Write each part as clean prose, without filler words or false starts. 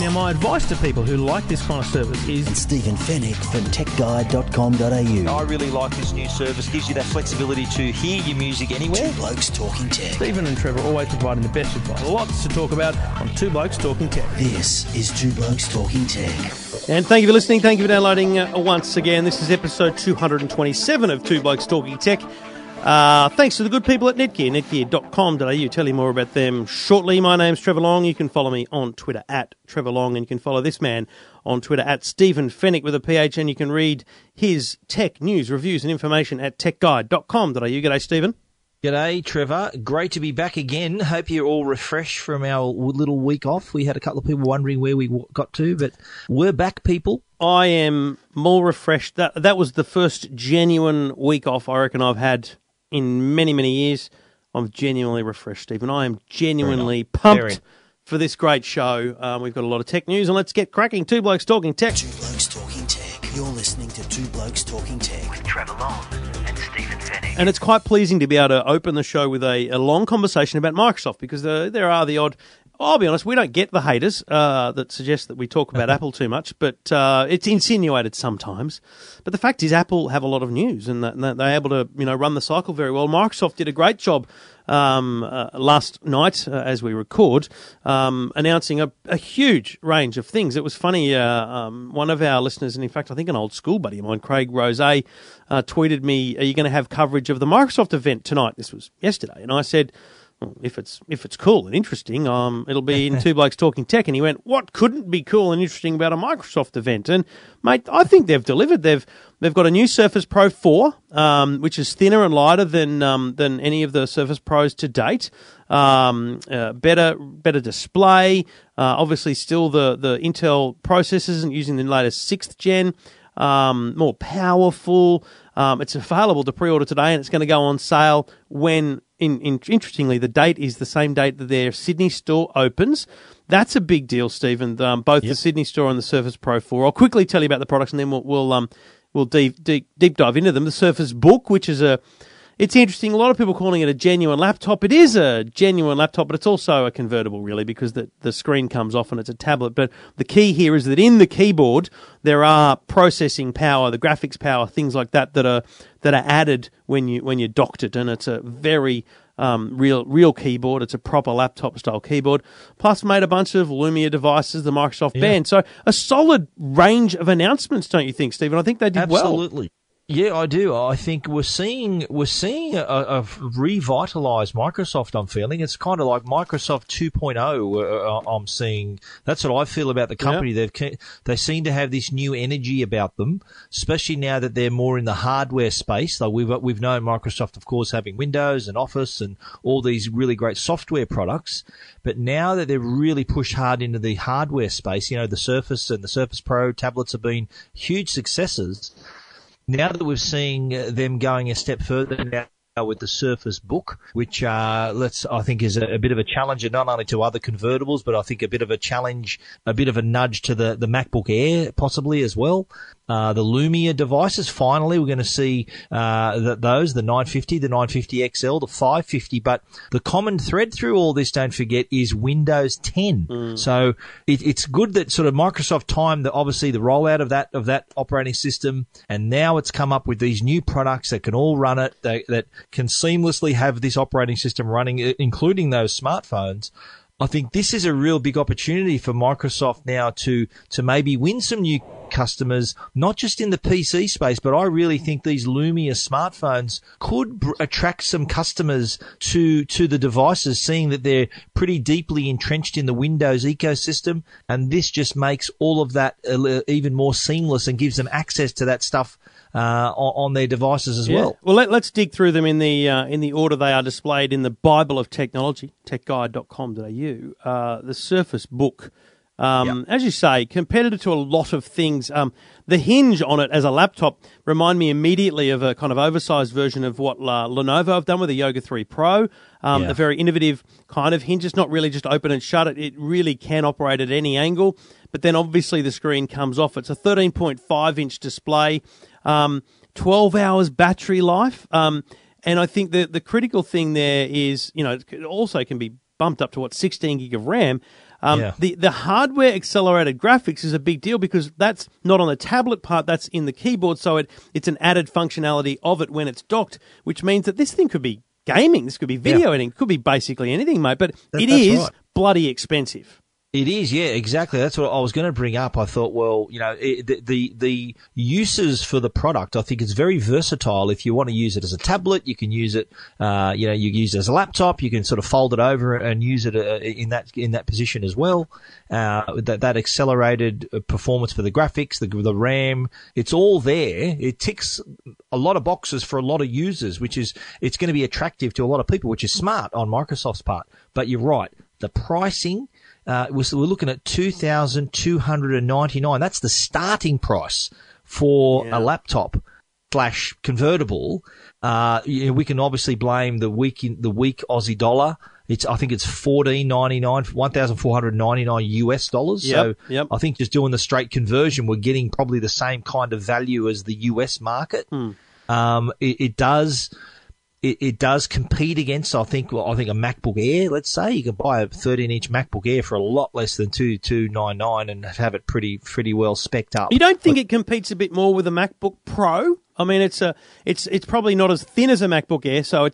now, my advice to people who like this kind of service is... And Stephen Fennick from techguide.com.au. I really like this new service. Gives you that flexibility to hear your music anywhere. Two Blokes Talking Tech. Stephen and Trevor always providing the best advice. Lots to talk about on Two Blokes Talking Tech. This is Two Blokes Talking Tech. And thank you for listening. Thank you for downloading once again. This is episode 227 of Two Blokes Talking Tech. Thanks to the good people at Netgear, netgear.com.au. Tell you more about them shortly. My name's Trevor Long. You can follow me on Twitter at Trevor Long, and you can follow this man on Twitter at Stephen Fennick with a PH, and you can read his tech news, reviews, and information at techguide.com.au. G'day, Stephen. G'day, Trevor. Great to be back again. Hope you're all refreshed from our little week off. We had a couple of people wondering where we got to, but we're back, people. I am more refreshed. That was the first genuine week off I reckon I've had in many, many years. I'm genuinely refreshed, Stephen. I am genuinely pumped for this great show. We've got a lot of tech news, and let's get cracking. Two Blokes Talking Tech. Two Blokes Talking Tech. You're listening to Two Blokes Talking Tech with Trevor Long and Stephen Fennick. And it's quite pleasing to be able to open the show with a long conversation about Microsoft, because there are the odd... I'll be honest, we don't get the haters that suggest that we talk about Apple too much, but it's insinuated sometimes. But the fact is, Apple have a lot of news, and they're able to run the cycle very well. Microsoft did a great job last night, as we record, announcing a huge range of things. It was funny, one of our listeners, and in fact I think an old school buddy of mine, Craig Rose, tweeted me, "Are you going to have coverage of the Microsoft event tonight?" This was yesterday, and I said, If it's cool and interesting, it'll be in Two Blokes Talking Tech. And he went, "What couldn't be cool and interesting about a Microsoft event?" And mate, I think they've delivered. They've got a new Surface Pro 4, which is thinner and lighter than any of the Surface Pros to date. Better display. Obviously, still the Intel processors and using the latest 6th gen. More powerful. It's available to pre-order today, and it's going to go on sale when. Interestingly, the date is the same date that their Sydney store opens. That's a big deal, Stephen. Both the Sydney store and the Surface Pro 4. I'll quickly tell you about the products, and then we'll deep dive into them. The Surface Book, which is it's interesting. A lot of people calling it a genuine laptop. It is a genuine laptop, but it's also a convertible, really, because the screen comes off and it's a tablet. But the key here is that in the keyboard there are processing power, the graphics power, things like that are added when you docked it, and it's a very real keyboard. It's a proper laptop style keyboard. Plus, made a bunch of Lumia devices, the Microsoft band. So a solid range of announcements, don't you think, Stephen? I think they did well. Absolutely. Yeah, I do. I think we're seeing a revitalised Microsoft, I'm feeling. It's kind of like Microsoft 2.0, I'm seeing. That's what I feel about the company. Yeah. They seem to have this new energy about them, especially now that they're more in the hardware space. Like we've known Microsoft, of course, having Windows and Office and all these really great software products. But now that they've really pushed hard into the hardware space, the Surface and the Surface Pro tablets have been huge successes. Now that we're seeing them going a step further now with the Surface Book, which I think is a bit of a challenge, not only to other convertibles, but I think a bit of a challenge, a bit of a nudge to the MacBook Air possibly as well. The Lumia devices, finally, we're going to see the 950, the 950 XL, the 550. But the common thread through all this, don't forget, is Windows 10. Mm. So it's good that sort of Microsoft timed, obviously, the rollout of that operating system, and now it's come up with these new products that can all run it, that can seamlessly have this operating system running, including those smartphones. I think this is a real big opportunity for Microsoft now to maybe win some new customers, not just in the PC space, but I really think these Lumia smartphones could attract some customers to the devices, seeing that they're pretty deeply entrenched in the Windows ecosystem, and this just makes all of that even more seamless and gives them access to that stuff on their devices as well. Well, let's dig through them in the order they are displayed in the Bible of technology, techguide.com.au. The Surface Book As you say, competitor to a lot of things. The hinge on it as a laptop remind me immediately of a kind of oversized version of what Lenovo have done with the Yoga 3 Pro, a very innovative kind of hinge. It's not really just open and shut. It really can operate at any angle, but then obviously the screen comes off. It's a 13.5-inch display, 12 hours battery life, and I think the critical thing there is, you know, it also can be bumped up to, 16 gig of RAM. The hardware accelerated graphics is a big deal because that's not on the tablet part, that's in the keyboard, so it's an added functionality of it when it's docked, which means that this thing could be gaming, this could be video editing, could be basically anything, mate, but it is right. Bloody expensive. It is, yeah, exactly. That's what I was going to bring up. I thought, well, you know, the uses for the product, I think it's very versatile. If you want to use it as a tablet, you can use it, you know, you use it as a laptop. You can sort of fold it over and use it in that position as well. That accelerated performance for the graphics, the RAM, it's all there. It ticks a lot of boxes for a lot of users, which is, it's going to be attractive to a lot of people, which is smart on Microsoft's part. But you're right, the pricing. We're looking at $2,299. That's the starting price for a laptop / convertible. You know, we can obviously blame the weak Aussie dollar. I think it's $1,499 US dollars. Yep. I think just doing the straight conversion, we're getting probably the same kind of value as the US market. It does compete against, I think a MacBook Air, let's say. You can buy a 13-inch MacBook Air for a lot less than $2,299 and have it pretty well specced up. You don't think it competes a bit more with a MacBook Pro? I mean, it's probably not as thin as a MacBook Air, so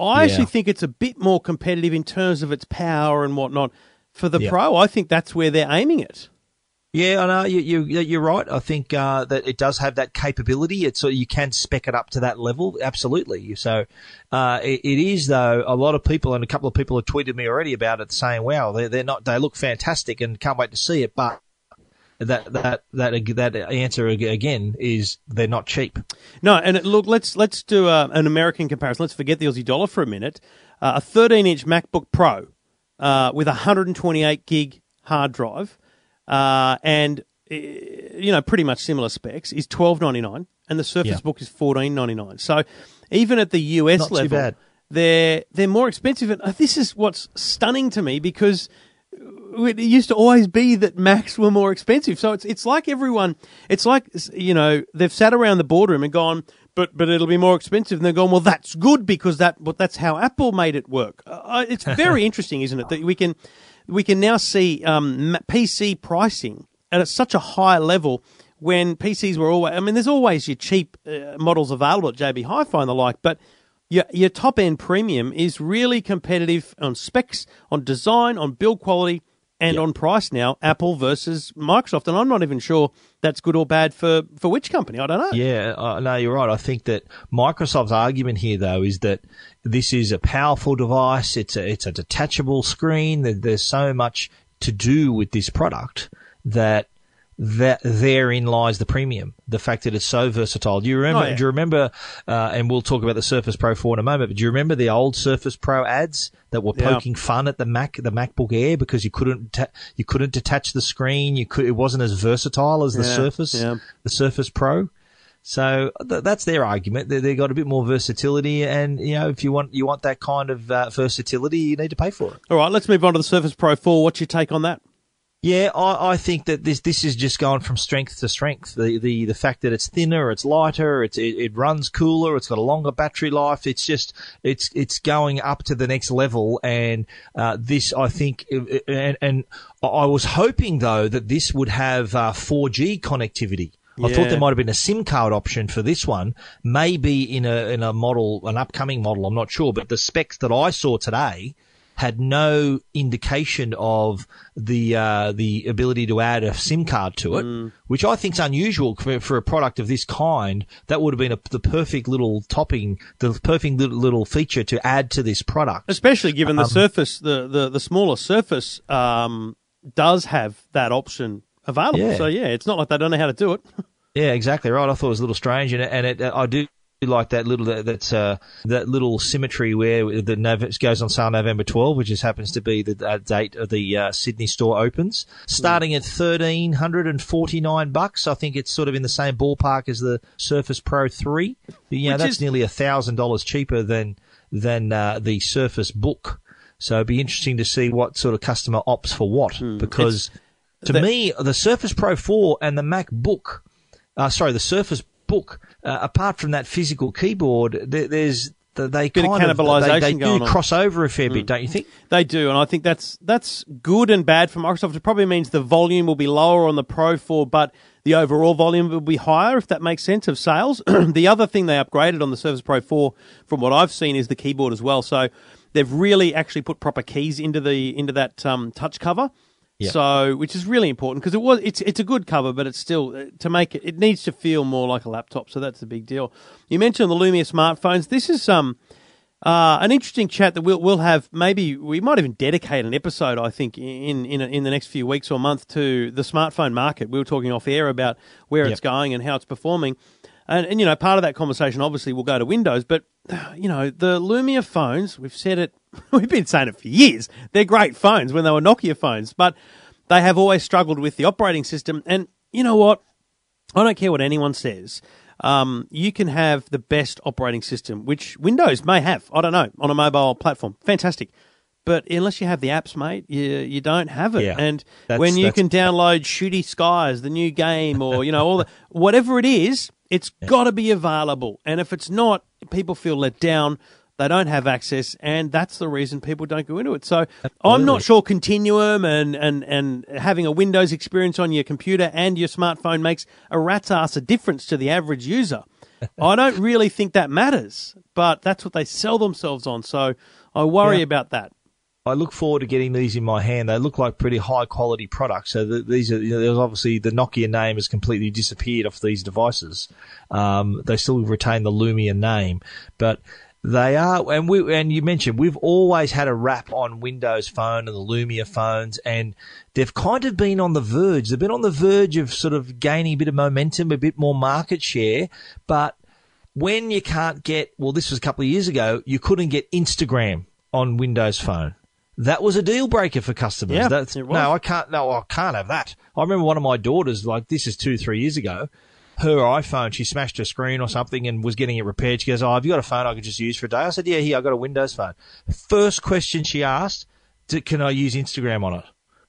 I actually think it's a bit more competitive in terms of its power and whatnot. For the Pro, I think that's where they're aiming it. Yeah, I know you're right. I think that it does have that capability. So you can spec it up to that level, absolutely. So it is, though, a lot of people, and a couple of people have tweeted me already about it, saying, "Wow, they look fantastic, and can't wait to see it." But that answer again is they're not cheap. No, and look, let's do an American comparison. Let's forget the Aussie dollar for a minute. A 13-inch MacBook Pro with 128 gig hard drive. And, you know, pretty much similar specs, is $12.99 and the Surface Book is $14.99. So even at the US not level, too bad. They're more expensive. And this is what's stunning to me, because it used to always be that Macs were more expensive. So it's like everyone, it's like, you know, they've sat around the boardroom and gone, but it'll be more expensive. And they're going, well, that's good, because that's how Apple made it work. It's very interesting, isn't it, that we can now see PC pricing at such a high level, when PCs were always... I mean, there's always your cheap models available at JB Hi-Fi and the like, but your top-end premium is really competitive on specs, on design, on build quality, and on price now, Apple versus Microsoft. And I'm not even sure that's good or bad for which company. I don't know. Yeah, no, you're right. I think that Microsoft's argument here, though, is that this is a powerful device. It's a detachable screen. There's so much to do with this product that therein lies the premium, the fact that it's so versatile. Do you remember? And we'll talk about the Surface Pro 4 in a moment. But do you remember the old Surface Pro ads that were poking fun at the MacBook Air because you couldn't detach the screen? It wasn't as versatile as the Surface Pro. So that's their argument. They got a bit more versatility, and you know, if you want that kind of versatility, you need to pay for it. All right, let's move on to the Surface Pro 4. What's your take on that? Yeah, I think that this is just going from strength to strength. The fact that it's thinner, it's lighter, it runs cooler, it's got a longer battery life. It's just it's going up to the next level, and this I think, and I was hoping though that this would have 4G connectivity. I thought there might have been a SIM card option for this one, maybe in a model, an upcoming model. I'm not sure, but the specs that I saw today had no indication of the ability to add a SIM card to it, which I think is unusual for a product of this kind. That would have been the perfect little topping, the perfect little feature to add to this product, especially given the Surface, the smaller Surface does have that option available. Yeah. So yeah, it's not like they don't know how to do it. Yeah, exactly right. I thought it was a little strange, and I do like that little symmetry where it goes on sale November 12, which just happens to be the date of the Sydney store opens, starting at $1,349. I think it's sort of in the same ballpark as the Surface Pro 3. Yeah, that's nearly $1,000 cheaper than the Surface Book. So it'd be interesting to see what sort of customer opts for what, because to me, the Surface Pro 4 and the MacBook, the Surface Book, apart from that physical keyboard, there's they kind of cannibalization. They do cross over a fair bit, don't you think? They do, and I think that's good and bad for Microsoft. It probably means the volume will be lower on the Pro 4, but the overall volume will be higher, if that makes sense, of sales. The other thing they upgraded on the Surface Pro 4, from what I've seen, is the keyboard as well. So they've really actually put proper keys into that touch cover. Yep. So, which is really important because it's a good cover, but it's still to make it needs to feel more like a laptop. So that's a big deal. You mentioned the Lumia smartphones. This is an interesting chat that we'll have. Maybe we might even dedicate an episode, I think, in the next few weeks or month to the smartphone market. We were talking off air about where it's going and how it's performing, and part of that conversation obviously will go to Windows, but the Lumia phones. We've said it. We've been saying it for years. They're great phones when they were Nokia phones, but they have always struggled with the operating system. And you know what? I don't care what anyone says. You can have the best operating system, which Windows may have, I don't know, on a mobile platform. Fantastic. But unless you have the apps, mate, you don't have it. Yeah, and when you can download Shooty Skies, the new game, or whatever it is, it's got to be available. And if it's not, people feel let down. They don't have access, and that's the reason people don't go into it. So I'm not sure Continuum and having a Windows experience on your computer and your smartphone makes a rat's ass a difference to the average user. I don't really think that matters, but that's what they sell themselves on, so I worry about that. I look forward to getting these in my hand. They look like pretty high-quality products. So these are, there's obviously the Nokia name has completely disappeared off these devices. They still retain the Lumia name, but... They are, and you mentioned we've always had a rap on Windows Phone and the Lumia phones, and they've kind of been on the verge. They've been on the verge of sort of gaining a bit of momentum, a bit more market share. But when you can't get, this was a couple of years ago, you couldn't get Instagram on Windows Phone. That was a deal breaker for customers. Yeah, I can't have that. I remember one of my daughters, this is 2-3 years ago. Her iPhone, she smashed her screen or something and was getting it repaired. She goes, have you got a phone I could just use for a day? I said, yeah, here, I got a Windows phone. First question she asked, can I use Instagram on it?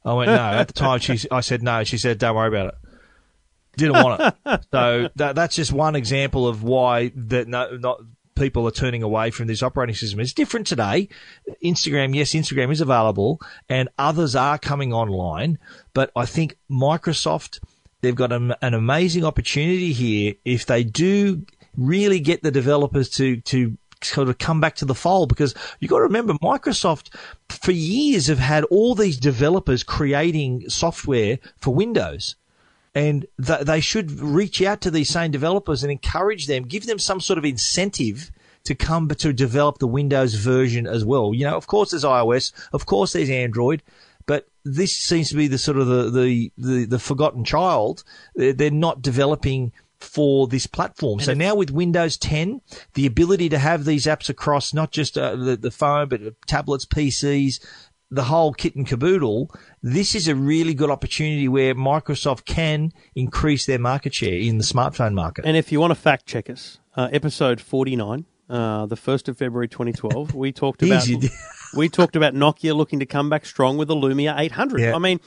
I went, no. At the time, I said no. She said, don't worry about it. Didn't want it. So that's just one example of why people are turning away from this operating system. It's different today. Instagram, yes, Instagram is available, and others are coming online. But I think Microsoft... They've got an amazing opportunity here if they do really get the developers to sort of come back to the fold, because you've got to remember Microsoft for years have had all these developers creating software for Windows, and they should reach out to these same developers and encourage them, give them some sort of incentive to come to develop the Windows version as well. Of course there's iOS, of course there's Android, but this seems to be the sort of the forgotten child. They're not developing for this platform. So now with Windows 10, the ability to have these apps across not just the phone, but tablets, PCs, the whole kit and caboodle, this is a really good opportunity where Microsoft can increase their market share in the smartphone market. And if you want to fact check us, episode 49, the 1st of February 2012, we talked about... We talked about Nokia looking to come back strong with the Lumia 800. Yeah, I'm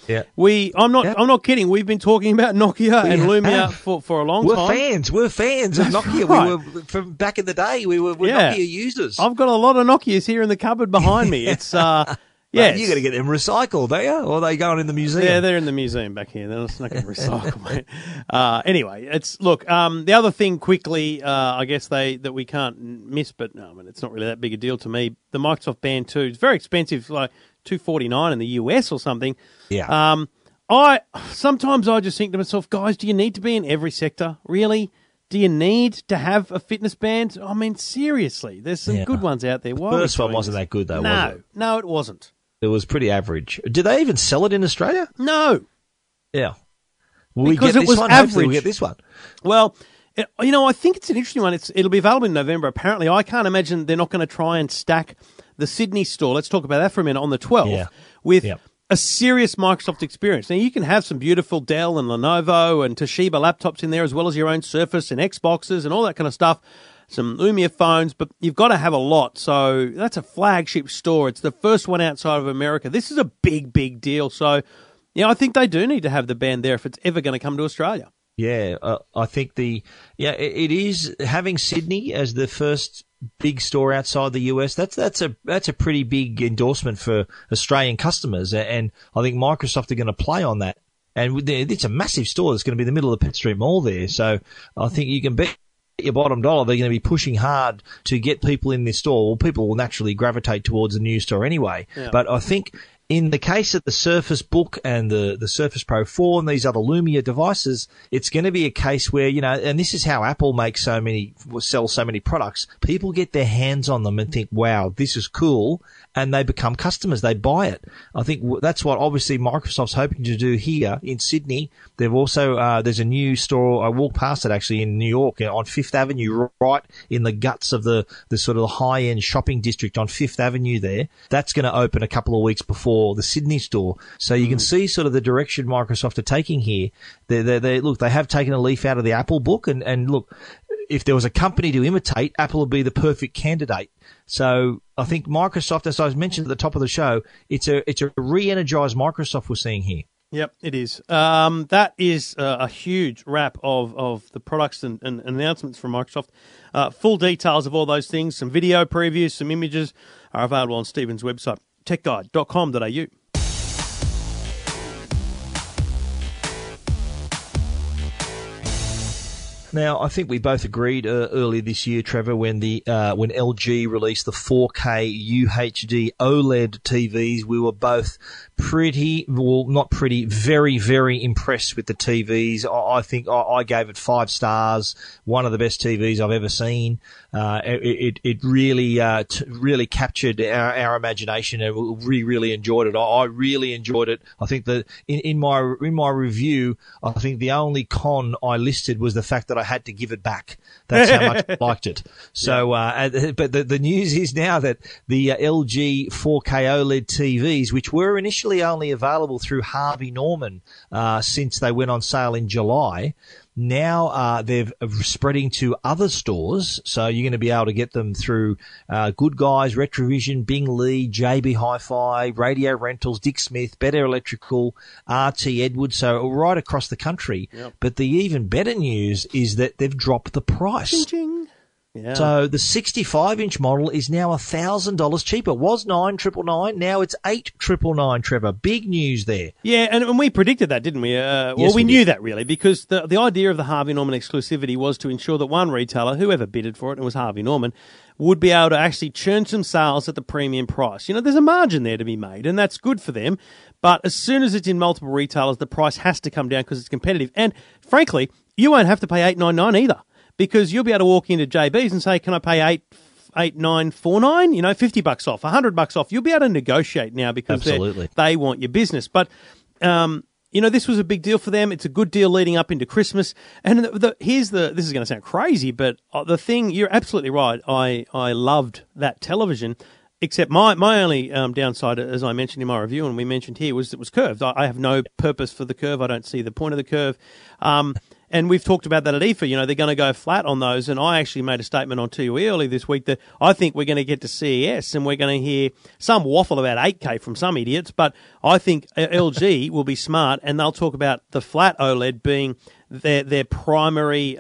not kidding. We've been talking about Nokia and Lumia for a long time. We're fans of Nokia. Right. We were from back in the day. We were Nokia users. I've got a lot of Nokias here in the cupboard behind me. It's Mate, you got to get them recycled, are you? Or are they going in the museum? Yeah, they're in the museum back here. They're not going to recycle, mate. Anyway, the other thing quickly, I guess that we can't miss, but no, I mean, it's not really that big a deal to me. The Microsoft Band 2 is very expensive, like $249 in the US or something. Yeah. Sometimes I just think to myself, guys, do you need to be in every sector? Really? Do you need to have a fitness band? I mean, seriously, there's some good ones out there. The first one wasn't that good, though, was it? No, it wasn't. It was pretty average. Did they even sell it in Australia? No. Yeah. Because it was average. Hopefully we get this one. Well, You know, I think it's an interesting one. It'll be available in November, apparently. I can't imagine they're not going to try and stack the Sydney store, let's talk about that for a minute, on the 12th, with a serious Microsoft experience. Now, you can have some beautiful Dell and Lenovo and Toshiba laptops in there, as well as your own Surface and Xboxes and all that kind of stuff, some Lumia phones, but you've got to have a lot. So that's a flagship store. It's the first one outside of America. This is a big, big deal. So, yeah, I think they do need to have the band there if it's ever going to come to Australia. Yeah, I think it is having Sydney as the first big store outside the US. That's a pretty big endorsement for Australian customers, and I think Microsoft are going to play on that. And it's a massive store that's going to be in the middle of the Pitt Street Mall there. So I think you can bet your bottom dollar they're going to be pushing hard to get people in this store. Well, people will naturally gravitate towards the new store anyway. Yeah. But I think in the case of the Surface Book and the Surface Pro 4 and these other Lumia devices, it's going to be a case where, you know, and this is how Apple makes sells so many products. People get their hands on them and think, wow, this is cool, and they become customers. They buy it. I think that's what obviously Microsoft's hoping to do here in Sydney. They've also there's a new store. I walked past it actually in New York on Fifth Avenue, right in the guts of the sort of high end shopping district on Fifth Avenue there. That's going to open a couple of weeks before the Sydney store. So you can see sort of the direction Microsoft are taking here. They have taken a leaf out of the Apple book, and look, if there was a company to imitate, Apple would be the perfect candidate. So I think Microsoft, as I mentioned at the top of the show, it's a re-energized Microsoft we're seeing here. Yep, it is. That is a huge wrap of the products and announcements from Microsoft. Full details of all those things, some video previews, some images are available on Stephen's website, techguide.com.au. Now, I think we both agreed earlier this year, Trevor, when LG released the 4K UHD OLED TVs, we were both very, very impressed with the TVs. I think I gave it 5 stars, one of the best TVs I've ever seen. It really really captured our imagination, and we really enjoyed it. I really enjoyed it. I think that in my review, I think the only con I listed was the fact that I had to give it back. That's how much I liked it. So, but the news is now that the LG 4K OLED TVs, which were initially only available through Harvey Norman since they went on sale in July, now they're spreading to other stores, so you're going to be able to get them through Good Guys, Retrovision, Bing Lee, JB Hi-Fi, Radio Rentals, Dick Smith, Better Electrical, RT Edwards, so right across the country. Yep. But the even better news is that they've dropped the price. Ching, ching. Yeah. So the 65-inch model is now $1,000 cheaper. It was $9,999. Now it's $8,999. Trevor, big news there. Yeah, and we predicted that, didn't we? Well, we knew that really, because the idea of the Harvey Norman exclusivity was to ensure that one retailer, whoever bidded for it, and it was Harvey Norman, would be able to actually churn some sales at the premium price. You know, there's a margin there to be made, and that's good for them. But as soon as it's in multiple retailers, the price has to come down because it's competitive. And frankly, you won't have to pay $8,999 either, because you'll be able to walk into JB's and say, can I pay $8,949? You know, $50 off, $100 off. You'll be able to negotiate now because they want your business. But, you know, this was a big deal for them. It's a good deal leading up into Christmas. And this is going to sound crazy, but the thing, you're absolutely right. I loved that television, except my only downside, as I mentioned in my review and we mentioned here, was it was curved. I have no purpose for the curve. I don't see the point of the curve. And we've talked about that at IFA. You know, they're going to go flat on those. And I actually made a statement on TUE early this week that I think we're going to get to CES and we're going to hear some waffle about 8K from some idiots. But I think LG will be smart, and they'll talk about the flat OLED being their primary,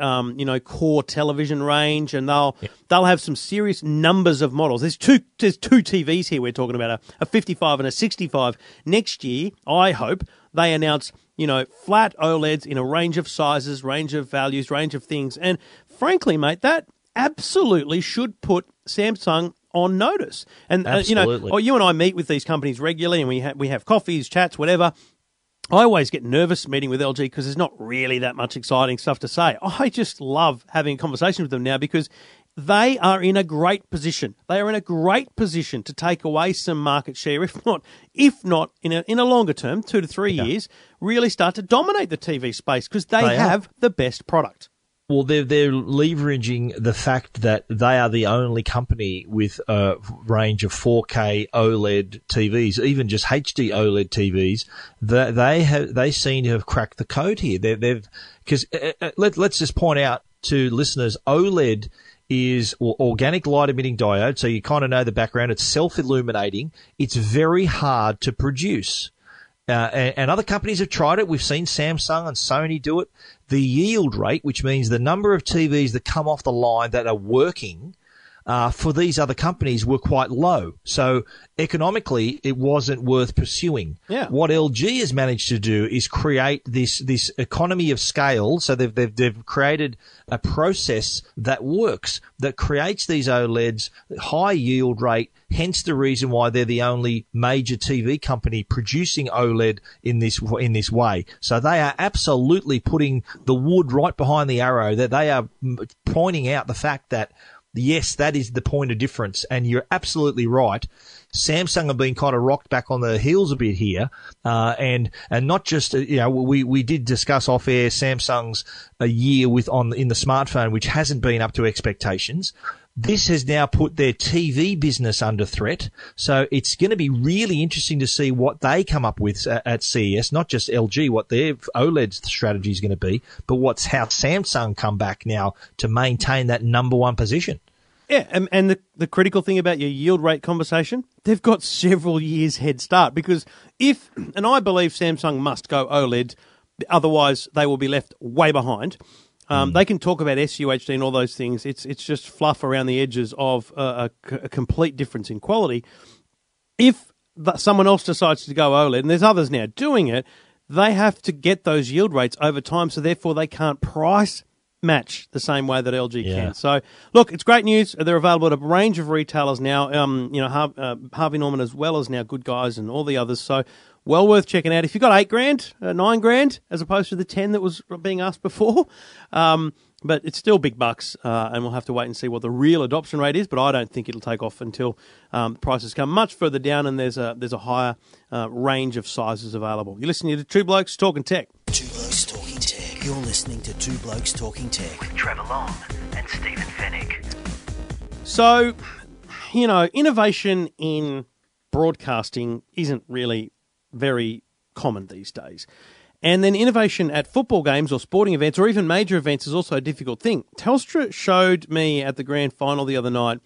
core television range, and they'll have some serious numbers of models. There's two TVs here we're talking about, a 55 and a 65. Next year, I hope they announce, you know, flat OLEDs in a range of sizes, range of values, range of things. And frankly, mate, that absolutely should put Samsung on notice. And you and I meet with these companies regularly, and we have coffees, chats, whatever. I always get nervous meeting with LG because there's not really that much exciting stuff to say. I just love having a conversation with them now because they are in a great position. They are in a great position to take away some market share, if not in a longer term, 2 to 3 years, really start to dominate the TV space because they have the best product. Well, they're leveraging the fact that they are the only company with a range of 4K OLED TVs, even just HD OLED TVs. That they seem to have cracked the code here. They've because let's just point out to listeners, OLED is organic light emitting diode, so you kind of know the background. It's self illuminating. It's very hard to produce. And other companies have tried it. We've seen Samsung and Sony do it. The yield rate, which means the number of TVs that come off the line that are working for these other companies, were quite low. So economically, it wasn't worth pursuing. Yeah. What LG has managed to do is create this economy of scale. So they've created a process that works, that creates these OLEDs, high yield rate. Hence the reason why they're the only major TV company producing OLED in this way. So they are absolutely putting the wood right behind the arrow. That they are pointing out the fact that, yes, that is the point of difference, and you're absolutely right. Samsung have been kind of rocked back on the heels a bit here, and not just, you know, we did discuss off air Samsung's year in the smartphone, which hasn't been up to expectations. This has now put their TV business under threat. So it's going to be really interesting to see what they come up with at CES, not just LG, what their OLED strategy is going to be, but how Samsung come back now to maintain that number one position. Yeah, and the critical thing about your yield rate conversation, they've got several years head start, because and I believe Samsung must go OLED, otherwise they will be left way behind. They can talk about SUHD and all those things. It's just fluff around the edges of a complete difference in quality. If someone else decides to go OLED, and there's others now doing it, they have to get those yield rates over time, so therefore they can't price match the same way that LG can. So, look, it's great news. They're available at a range of retailers now, Harvey Norman as well as now Good Guys and all the others. So, well worth checking out. If you got $8,000, $9,000, as opposed to the 10 that was being asked before, but it's still big bucks, and we'll have to wait and see what the real adoption rate is. But I don't think it'll take off until prices come much further down, and there's a higher range of sizes available. You're listening to Two Blokes Talking Tech. Two Blokes Talking Tech. You're listening to Two Blokes Talking Tech with Trevor Long and Stephen Fennick. So, you know, innovation in broadcasting isn't really very common these days. And then innovation at football games or sporting events or even major events is also a difficult thing. Telstra showed me at the grand final the other night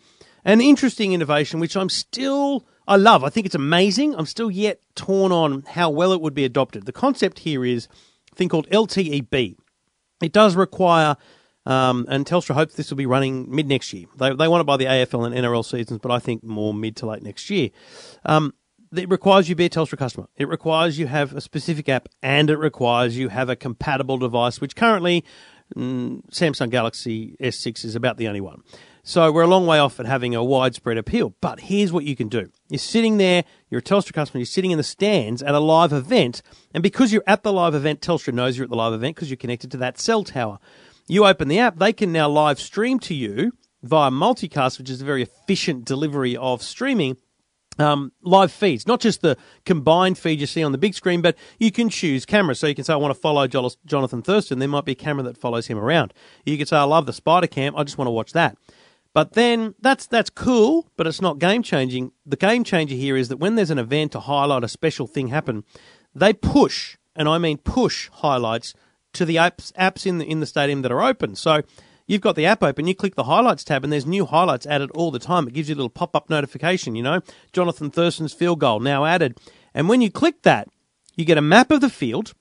an interesting innovation, which I love. I think it's amazing. I'm still yet torn on how well it would be adopted. The concept here is a thing called LTEB. It does require, and Telstra hopes this will be running mid-next year. They want it by the AFL and NRL seasons, but I think more mid to late next year. It requires you be a Telstra customer. It requires you have a specific app, and it requires you have a compatible device, which currently Samsung Galaxy S6 is about the only one. So we're a long way off at having a widespread appeal. But here's what you can do. You're sitting there, you're a Telstra customer, you're sitting in the stands at a live event, and because you're at the live event, Telstra knows you're at the live event because you're connected to that cell tower. You open the app, they can now live stream to you via multicast, which is a very efficient delivery of streaming, live feeds, not just the combined feed you see on the big screen, but you can choose cameras. So you can say, I want to follow Jonathan Thurston. There might be a camera that follows him around. You can say, I love the spider cam. I just want to watch that. But then that's cool, but it's not game-changing. The game-changer here is that when there's an event to highlight a special thing happen, they push, and I mean push, highlights to the apps in the stadium that are open. So you've got the app open, you click the highlights tab, and there's new highlights added all the time. It gives you a little pop-up notification, you know, Jonathan Thurston's field goal now added. And when you click that, you get a map of the field,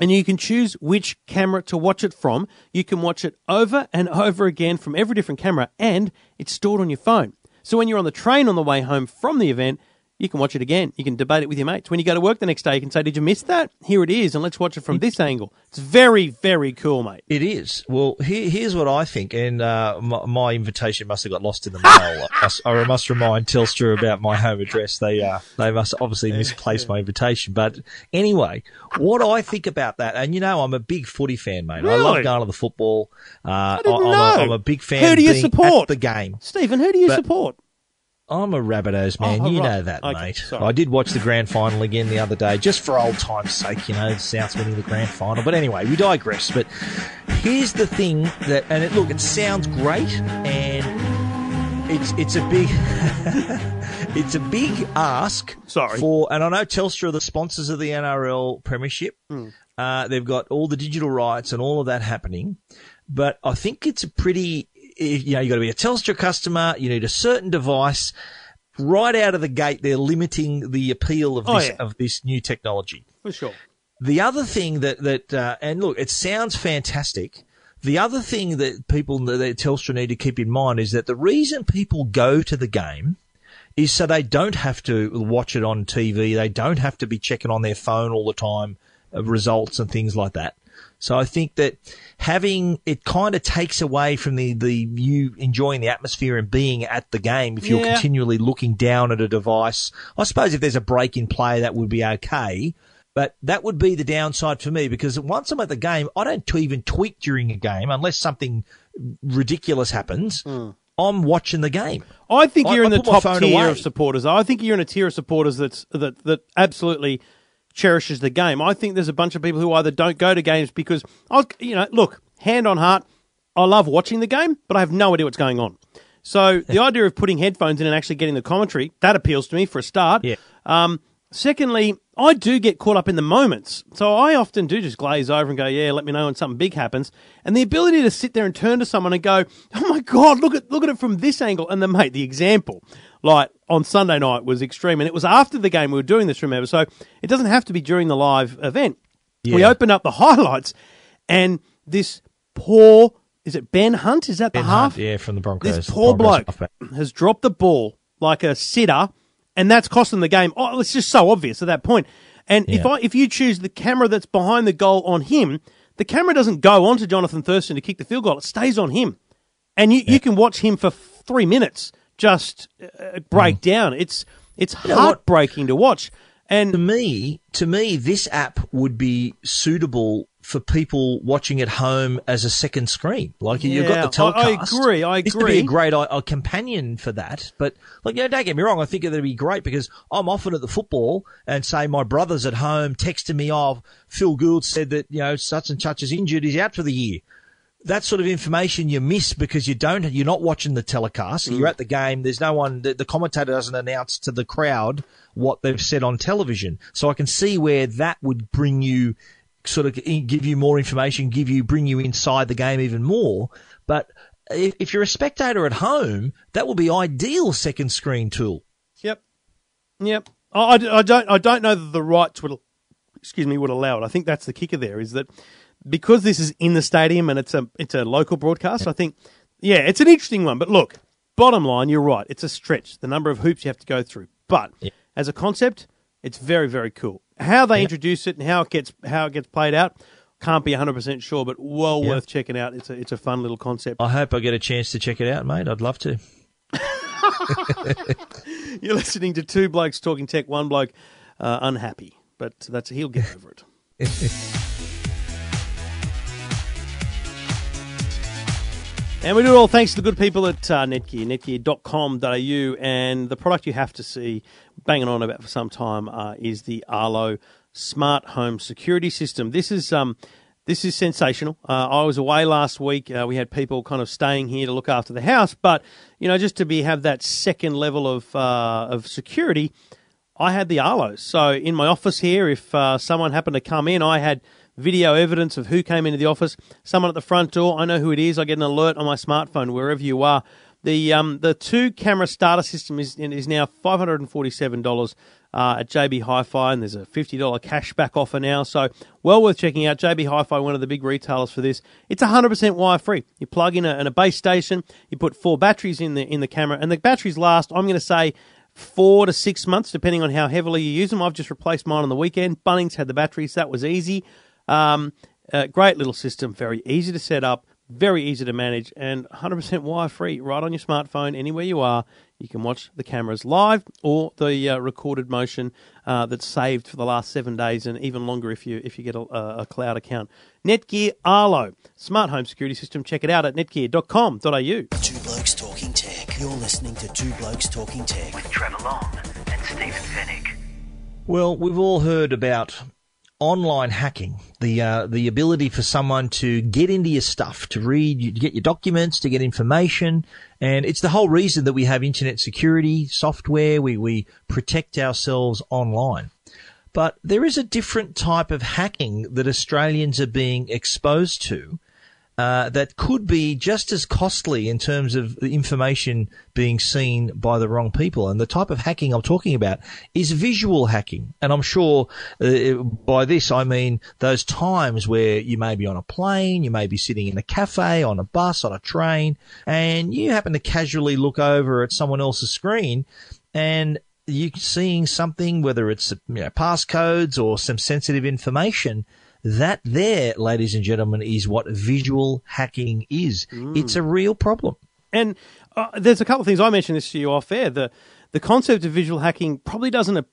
and you can choose which camera to watch it from. You can watch it over and over again from every different camera, and it's stored on your phone. So when you're on the train on the way home from the event, you can watch it again. You can debate it with your mates. When you go to work the next day, you can say, did you miss that? Here it is, and let's watch it from this angle. It's very, very cool, mate. It is. Well, here's what I think, and my invitation must have got lost in the mail. I must remind Telstra about my home address. They must obviously misplaced my invitation. But anyway, what I think about that, and you know I'm a big footy fan, mate. Really? I love going to the football. I didn't know. I'm a big fan. Who do you support? At the game. Stephen, who do you support? I'm a Rabbitohs man. Know that, okay, mate. Sorry. I did watch the grand final again the other day, just for old time's sake, you know, South's winning the grand final. But anyway, we digress. But here's the thing that, and it, look, it sounds great, and it's a big, it's a big ask. Sorry. For, and I know Telstra are the sponsors of the NRL Premiership. Mm. They've got all the digital rights and all of that happening. But I think it's a pretty, you know, you've got to be a Telstra customer. You need a certain device. Right out of the gate, they're limiting the appeal of of this new technology. For sure. The other thing that and look, it sounds fantastic. The other thing that people that Telstra need to keep in mind is that the reason people go to the game is so they don't have to watch it on TV. They don't have to be checking on their phone all the time results and things like that. So I think that having it kind of takes away from the you enjoying the atmosphere and being at the game if you're continually looking down at a device. I suppose if there's a break in play, that would be okay. But that would be the downside for me, because once I'm at the game, I don't even tweet during a game unless something ridiculous happens. Mm. I'm watching the game. I think you're in the top tier of supporters. I think you're in a tier of supporters that absolutely cherishes the game. I think there's a bunch of people who either don't go to games because, you know, look, hand on heart, I love watching the game, but I have no idea what's going on. So the idea of putting headphones in and actually getting the commentary, that appeals to me for a start. Yeah. Secondly, I do get caught up in the moments. So I often do just glaze over and go, yeah, let me know when something big happens. And the ability to sit there and turn to someone and go, oh my God, look at it from this angle. And then, mate, the example, like on Sunday night was extreme. And it was after the game we were doing this, remember. So it doesn't have to be during the live event. Yeah. We opened up the highlights and this poor, is it Ben Hunt? Is that the Ben half? Hunt, yeah, from the Broncos. This poor bloke has dropped the ball like a sitter. And that's costing the game. Oh, it's just so obvious at that point. And if you choose the camera that's behind the goal on him, the camera doesn't go on to Jonathan Thurston to kick the field goal. It stays on him. And you can watch him for 3 minutes just break down. It's heartbreaking to watch. And to me, this app would be suitable for people watching at home as a second screen. Like, you've got the telecast. I agree. This would be a great companion for that. But, like, you know, don't get me wrong, I think it would be great because I'm often at the football and, say, my brother's at home texting me, Phil Gould said that, you know, such and such is injured, he's out for the year. That sort of information you miss because you're not watching the telecast. Mm. You're at the game. There's no one, the commentator doesn't announce to the crowd what they've said on television. So I can see where that would bring you, sort of give you more information, bring you inside the game even more. But if you're a spectator at home, that will be ideal second screen tool. Yep. I don't know that the rights would allow it. I think that's the kicker there, is that because this is in the stadium and it's a local broadcast, I think, it's an interesting one. But look, bottom line, you're right. It's a stretch, the number of hoops you have to go through. But as a concept, it's very, very cool. How they introduce it and how it gets played out, can't be 100% sure, but worth checking out. It's a fun little concept. I hope I get a chance to check it out, mate. I'd love to. You're listening to Two Blokes Talking Tech, one bloke unhappy, but he'll get over it. And we do it all thanks to the good people at Netgear, netgear.com.au, and the product you have to see banging on about for some time is the Arlo Smart Home Security System. This is sensational. I was away last week. We had people kind of staying here to look after the house, but you know, just to have that second level of security, I had the Arlo. So in my office here, if someone happened to come in, I had video evidence of who came into the office, someone at the front door, I know who it is, I get an alert on my smartphone wherever you are. The two-camera starter system is now $547 at JB Hi-Fi, and there's a $50 cashback offer now, so well worth checking out. JB Hi-Fi, one of the big retailers for this. It's 100% wire-free. You plug in a base station, you put 4 batteries in the camera, and the batteries last, I'm going to say, 4 to 6 months, depending on how heavily you use them. I've just replaced mine on the weekend. Bunnings had the batteries. That was easy. Great little system, very easy to set up, very easy to manage, and 100% wire-free, right on your smartphone, anywhere you are. You can watch the cameras live or the recorded motion that's saved for the last 7 days, and even longer if you get a cloud account. Netgear Arlo, smart home security system. Check it out at netgear.com.au. Two Blokes Talking Tech. You're listening to Two Blokes Talking Tech with Trevor Long and Stephen Fennick. Well, we've all heard about online hacking, the ability for someone to get into your stuff, to read, to get your documents, to get information. And it's the whole reason that we have internet security software. We protect ourselves online. But there is a different type of hacking that Australians are being exposed to that could be just as costly in terms of the information being seen by the wrong people. And the type of hacking I'm talking about is visual hacking. And I'm sure by this I mean those times where you may be on a plane, you may be sitting in a cafe, on a bus, on a train, and you happen to casually look over at someone else's screen and you're seeing something, whether it's passcodes or some sensitive information. That there, ladies and gentlemen, is what visual hacking is. It's a real problem. And there's a couple of things. I mentioned this to you off air. The concept of visual hacking probably doesn't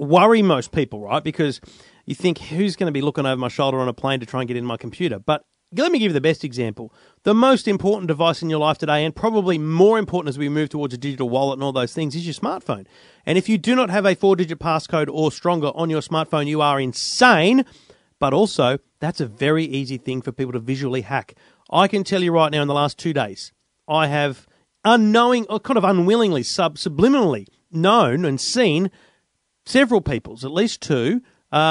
worry most people, right? Because you think, who's going to be looking over my shoulder on a plane to try and get in my computer? But let me give you the best example. The most important device in your life today, and probably more important as we move towards a digital wallet and all those things, is your smartphone. And if you do not have a 4-digit passcode or stronger on your smartphone, you are insane. But also, that's a very easy thing for people to visually hack. I can tell you right now, in the last 2 days, I have unwillingly, subliminally known and seen several people's, at least two, their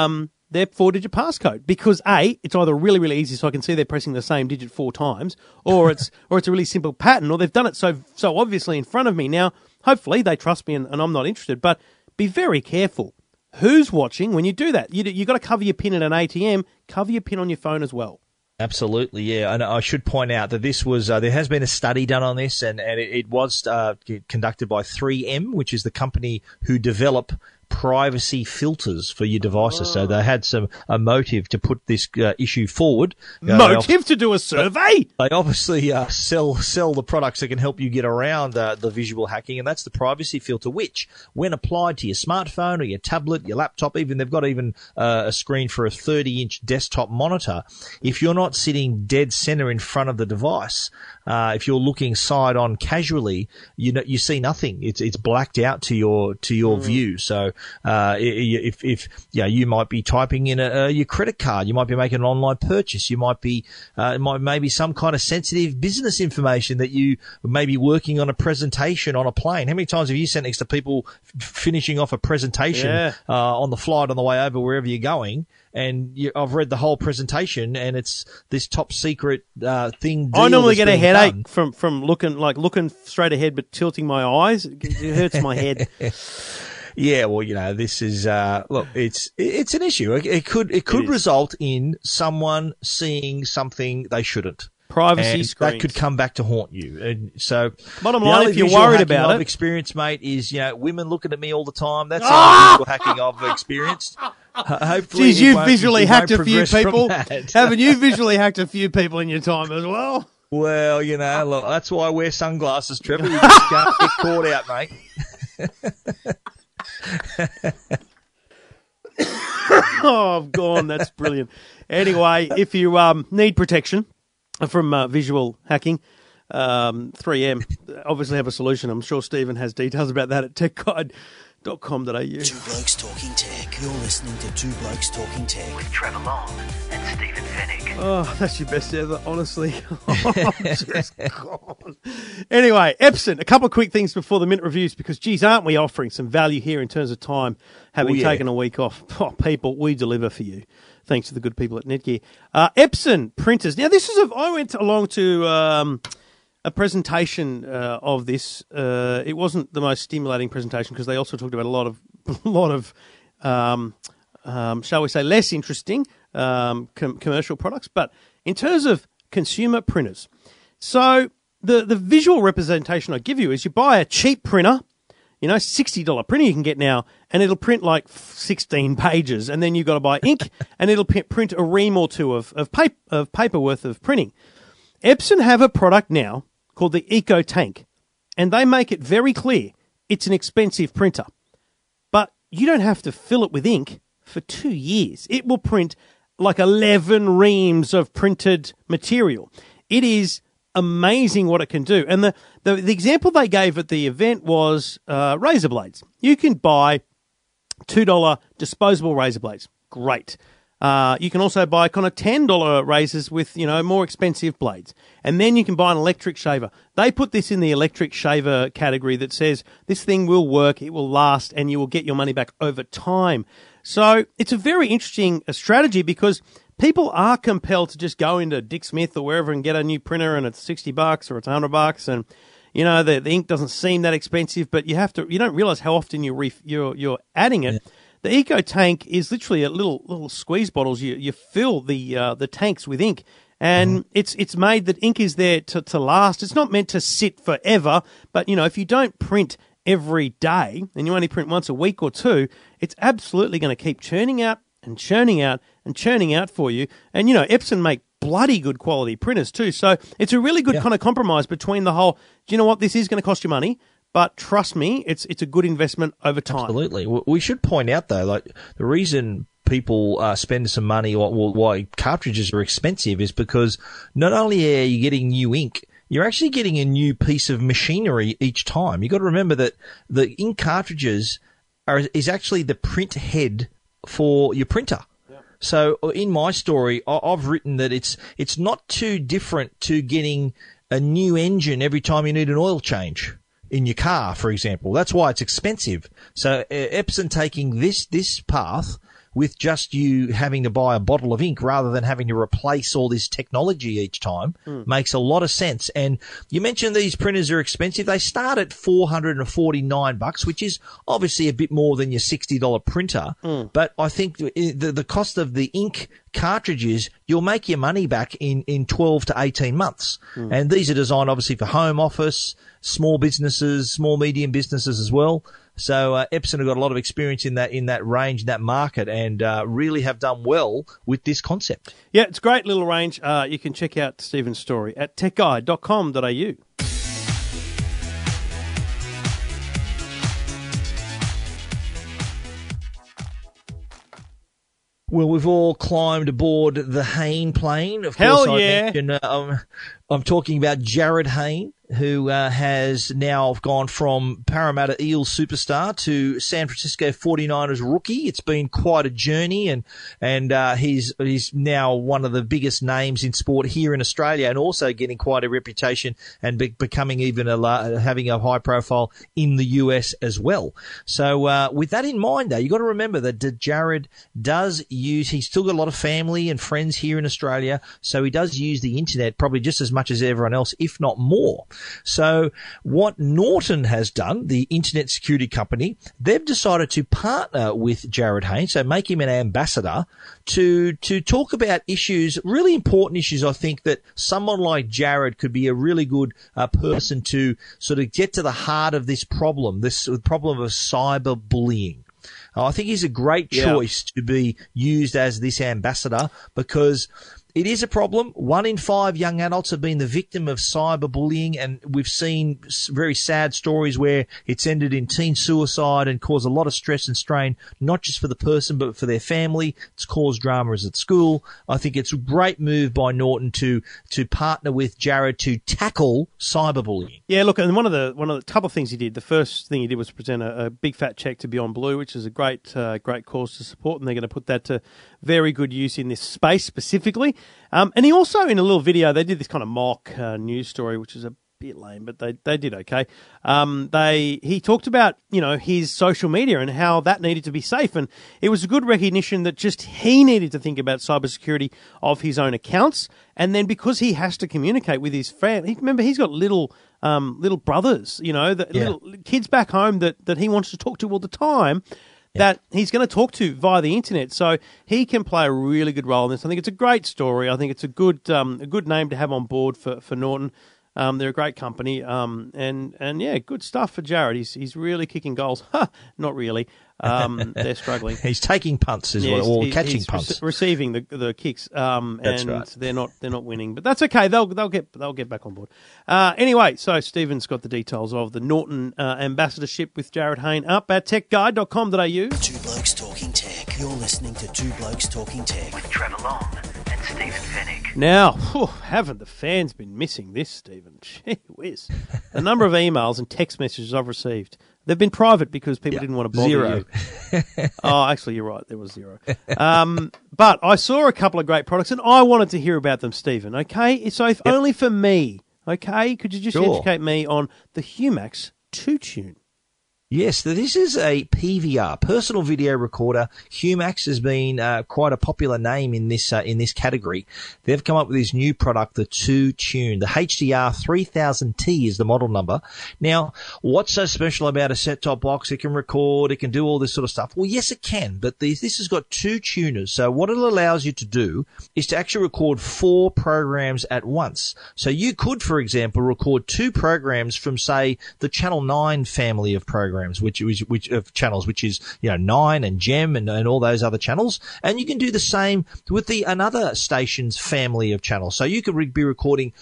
4-digit passcode. Because A, it's either really, really easy, so I can see they're pressing the same digit 4 times, or it's a really simple pattern, or they've done it so obviously in front of me. Now, hopefully they trust me and I'm not interested, but be very careful. Who's watching when you do that? You've got to cover your PIN at an ATM. Cover your PIN on your phone as well. Absolutely, yeah. And I should point out that this was there has been a study done on this, and it was conducted by 3M, which is the company who develop privacy filters for your devices. So they had a motive to put this issue forward. Motive to do a survey? They obviously sell the products that can help you get around the visual hacking, and that's the privacy filter, which when applied to your smartphone or your tablet, your laptop, they've got a screen for a 30-inch desktop monitor. If you're not sitting dead center in front of the device, if you're looking side on casually, you see nothing. It's blacked out to your view. So if you might be typing in your credit card, you might be making an online purchase, you might be maybe some kind of sensitive business information that you may be working on a presentation on a plane. How many times have you sent next to people finishing off a presentation on the flight on the way over wherever you're going? And I've read the whole presentation, and it's this top secret thing. I normally get a headache from looking straight ahead, but tilting my eyes, it hurts my head. Yeah, well, this is it's an issue. It could result in someone seeing something they shouldn't. Privacy screens. That could come back to haunt you. And so, bottom line, if you're worried about it, I've experienced, mate, is women looking at me all the time. That's all the visual hacking I've experienced. Hopefully, geez, you've visually hacked a few people. Haven't you visually hacked a few people in your time as well? Well, look, that's why I wear sunglasses, Trevor. You just can't get caught out, mate. Oh, I'm gone. That's brilliant. Anyway, if you need protection from visual hacking, 3M obviously have a solution. I'm sure Stephen has details about that at techguide.com.au. Two Blokes Talking Tech. You're listening to Two Blokes Talking Tech with Trevor Long and Stephen Fennick. Oh, that's your best ever, honestly. Oh, just gone. Anyway, Epson, a couple of quick things before the minute reviews, because, geez, aren't we offering some value here in terms of time, having taken a week off? Oh, people, we deliver for you. Thanks to the good people at Netgear. Epson printers. Now, I went along to a presentation of this. It wasn't the most stimulating presentation because they also talked about a lot of shall we say, less interesting commercial products. But in terms of consumer printers, so the visual representation I give you is you buy a cheap printer, $60 printer you can get now, and it'll print like 16 pages, and then you've got to buy ink, and it'll print a ream or two of paper worth of printing. Epson have a product now called the EcoTank, and they make it very clear it's an expensive printer. But you don't have to fill it with ink for 2 years. It will print like 11 reams of printed material. It is amazing what it can do. And the example they gave at the event was razor blades. You can buy $2 disposable razor blades. Great. You can also buy kind of $10 razors with, you know, more expensive blades. And then you can buy an electric shaver. They put this in the electric shaver category that says this thing will work, it will last, and you will get your money back over time. So it's a very interesting strategy because people are compelled to just go into Dick Smith or wherever and get a new printer, and it's $60 or it's $100, and you know the ink doesn't seem that expensive, but you have to. You don't realize how often you're adding it. Yeah. The EcoTank is literally a little squeeze bottles. You fill the tanks with ink, and it's made that ink is there to last. It's not meant to sit forever. But you know, if you don't print every day and you only print once a week or two, it's absolutely going to keep churning out and churning out and churning out for you. And you know, Epson make bloody good quality printers too. So it's a really good kind of compromise between the whole. Do you know what? This is going to cost you money. But trust me, it's a good investment over time. Absolutely. We should point out, though, like the reason people spend some money or why cartridges are expensive is because not only are you getting new ink, you're actually getting a new piece of machinery each time. You've got to remember that the ink cartridges is actually the print head for your printer. Yeah. So in my story, I've written that it's not too different to getting a new engine every time you need an oil change. In your car, for example. That's why it's expensive. So Epson taking this path with just you having to buy a bottle of ink rather than having to replace all this technology each time makes a lot of sense. And you mentioned these printers are expensive. They start at $449, which is obviously a bit more than your $60 printer. But I think the cost of the ink cartridges, you'll make your money back in 12 to 18 months. And these are designed obviously for home office, small businesses, small medium businesses as well. So Epson have got a lot of experience in that range, in that market, and really have done well with this concept. Yeah, it's a great little range. You can check out Stephen's story at techguide.com.au. Well, we've all climbed aboard the Hayne plane. Of course, I'm talking about Jarryd Hayne, who has now gone from Parramatta Eels superstar to San Francisco 49ers rookie. It's been quite a journey, and he's now one of the biggest names in sport here in Australia, and also getting quite a reputation and becoming even having a high profile in the US as well. So with that in mind, though, you've got to remember that Jarryd he's still got a lot of family and friends here in Australia, so he does use the internet probably just as much as everyone else, if not more. So what Norton has done, the internet security company, they've decided to partner with Jarryd Hayne, so make him an ambassador to talk about issues, really important issues, I think, that someone like Jarryd could be a really good person to sort of get to the heart of this problem of cyberbullying. I think he's a great choice to be used as this ambassador because it is a problem. 1 in 5 young adults have been the victim of cyberbullying, and we've seen very sad stories where it's ended in teen suicide and caused a lot of stress and strain, not just for the person but for their family. It's caused dramas at school. I think it's a great move by Norton to partner with Jarryd to tackle cyberbullying. Yeah, look, and one of the couple of things he did, the first thing he did was present a big fat check to Beyond Blue, which is a great cause to support, and they're going to put that to very good use in this space specifically. And he also, in a little video, they did this kind of mock news story, which is a bit lame, but they did okay. He talked about, you know, his social media and how that needed to be safe, and it was a good recognition that just he needed to think about cybersecurity of his own accounts, and then because he has to communicate with his family. Remember, he's got little brothers, you know, little kids back home that he wants to talk to all the time, that he's going to talk to via the internet, so he can play a really good role in this. I think it's a great story. I think it's a good name to have on board for Norton. They're a great company, and yeah, good stuff for Jarryd. He's really kicking goals. Not really. They're struggling. He's taking punts catching punts. He's receiving the kicks. That's and right. They're not winning, but that's okay. They'll get back on board. Anyway, so Stephen's got the details of the Norton ambassadorship with Jarryd Hayne up at techguide.com.au. Two Blokes Talking Tech. You're listening to Two Blokes Talking Tech with Trevor Long and Stephen Fennick. Now, haven't the fans been missing this, Stephen? Gee whiz. The number of emails and text messages I've received. They've been private because people didn't want to bother you. Oh, actually, you're right. There was zero. But I saw a couple of great products, and I wanted to hear about them, Stephen, okay? So if only for me, okay? Could you just educate me on the Humax Two-Tune? Yes, this is a PVR, personal video recorder. Humax has been quite a popular name in this category. They've come up with this new product, the Two-Tune. The HDR 3000T is the model number. Now, what's so special about a set-top box? It can record, it can do all this sort of stuff. Well, yes, it can, but this has got two tuners. So what it allows you to do is to actually record four programs at once. So you could, for example, record two programs from, say, the Channel Nine family of programs. Which of channels, which is, you know, Nine and Gem and all those other channels, and you can do the same with the another station's family of channels. So you could be recording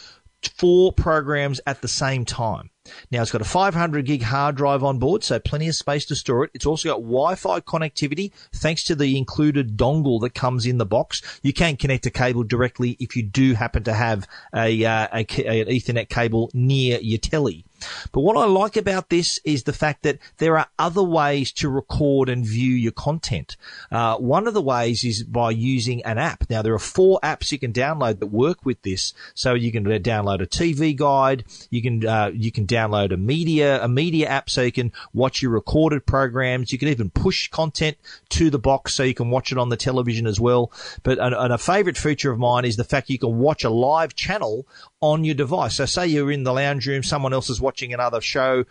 four programs at the same time. Now, it's got a 500 gig hard drive on board, so plenty of space to store it. It's also got Wi-Fi connectivity, thanks to the included dongle that comes in the box. You can connect a cable directly if you do happen to have an Ethernet cable near your telly. But what I like about this is the fact that there are other ways to record and view your content. One of the ways is by using an app. Now, there are four apps you can download that work with this. So you can download a TV guide. You can download a media app so you can watch your recorded programs. You can even push content to the box so you can watch it on the television as well. But a favorite feature of mine is the fact you can watch a live channel on your device. So say you're in the lounge room, someone else is watching another show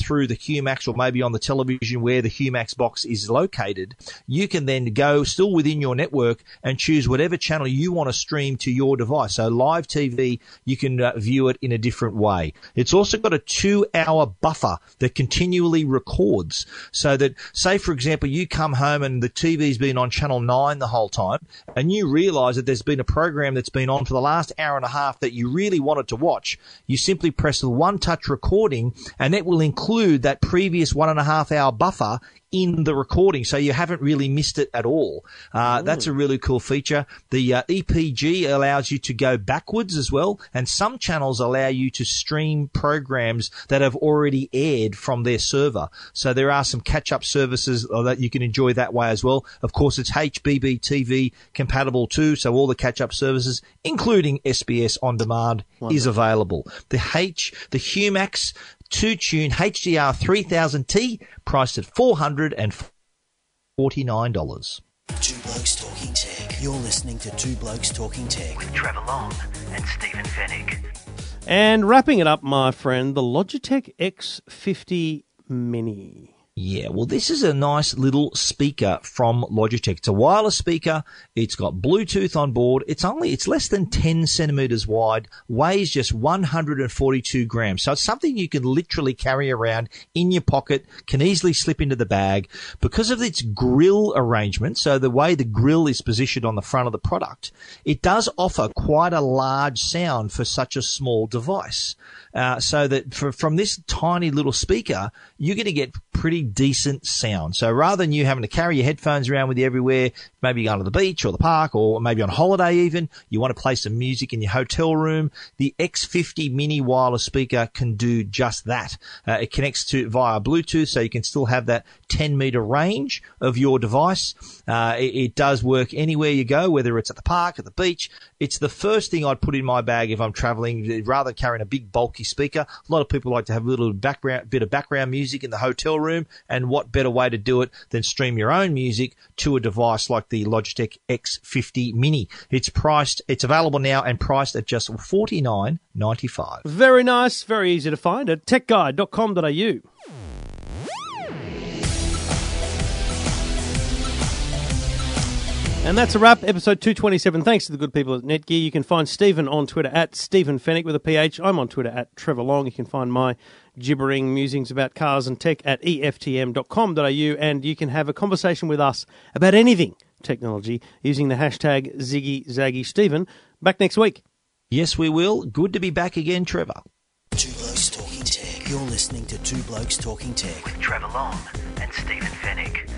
through the Humax, or maybe on the television where the Humax box is located. You can then go still within your network and choose whatever channel you want to stream to your device. So live TV, you can view it in a different way. It's also got a 2-hour buffer that continually records, so that, say, for example, you come home and the TV's been on Channel 9 the whole time, and you realize that there's been a program that's been on for the last hour and a half that you really wanted to watch. You simply press the one-touch recording, and it will include that previous 1.5-hour buffer in the recording, so you haven't really missed it at all. That's a really cool feature. The EPG allows you to go backwards as well, and some channels allow you to stream programs that have already aired from their server. So there are some catch-up services that you can enjoy that way as well. Of course, it's HBB TV compatible too, so all the catch-up services, including SBS On Demand, is available. The Humax Two-Tune HDR 3000T, priced at $449. Two Blokes Talking Tech. You're listening to Two Blokes Talking Tech with Trevor Long and Stephen Fennick. And wrapping it up, my friend, the Logitech X50 Mini. Yeah, well, this is a nice little speaker from Logitech. It's a wireless speaker. It's got Bluetooth on board. It's less than 10 centimeters wide, weighs just 142 grams. So it's something you can literally carry around in your pocket, can easily slip into the bag. Because of its grill arrangement, so the way the grill is positioned on the front of the product, it does offer quite a large sound for such a small device. So that from this tiny little speaker, you're going to get pretty decent sound. So rather than you having to carry your headphones around with you everywhere, maybe going to the beach or the park, or maybe on holiday even, you want to play some music in your hotel room, the X50 Mini wireless speaker can do just that. It connects via Bluetooth, so you can still have that 10-meter range of your device. It does work anywhere you go, whether it's at the park, at the beach. It's the first thing I'd put in my bag if I'm traveling, rather than carrying a big bulky speaker. A lot of people like to have a little bit of background music in the hotel room, and what better way to do it than stream your own music to a device like the Logitech X50 Mini. It's available now and priced at just $49.95. Very nice, very easy to find at techguide.com.au. And that's a wrap, episode 227. Thanks to the good people at Netgear. You can find Stephen on Twitter at Stephen Fennick with a PH. I'm on Twitter at Trevor Long. You can find my gibbering musings about cars and tech at eftm.com.au. And you can have a conversation with us about anything technology using the hashtag #ZiggyZaggyStephen. Back next week. Yes, we will. Good to be back again, Trevor. Two Blokes Talking Tech. You're listening to Two Blokes Talking Tech with Trevor Long and Stephen Fennick.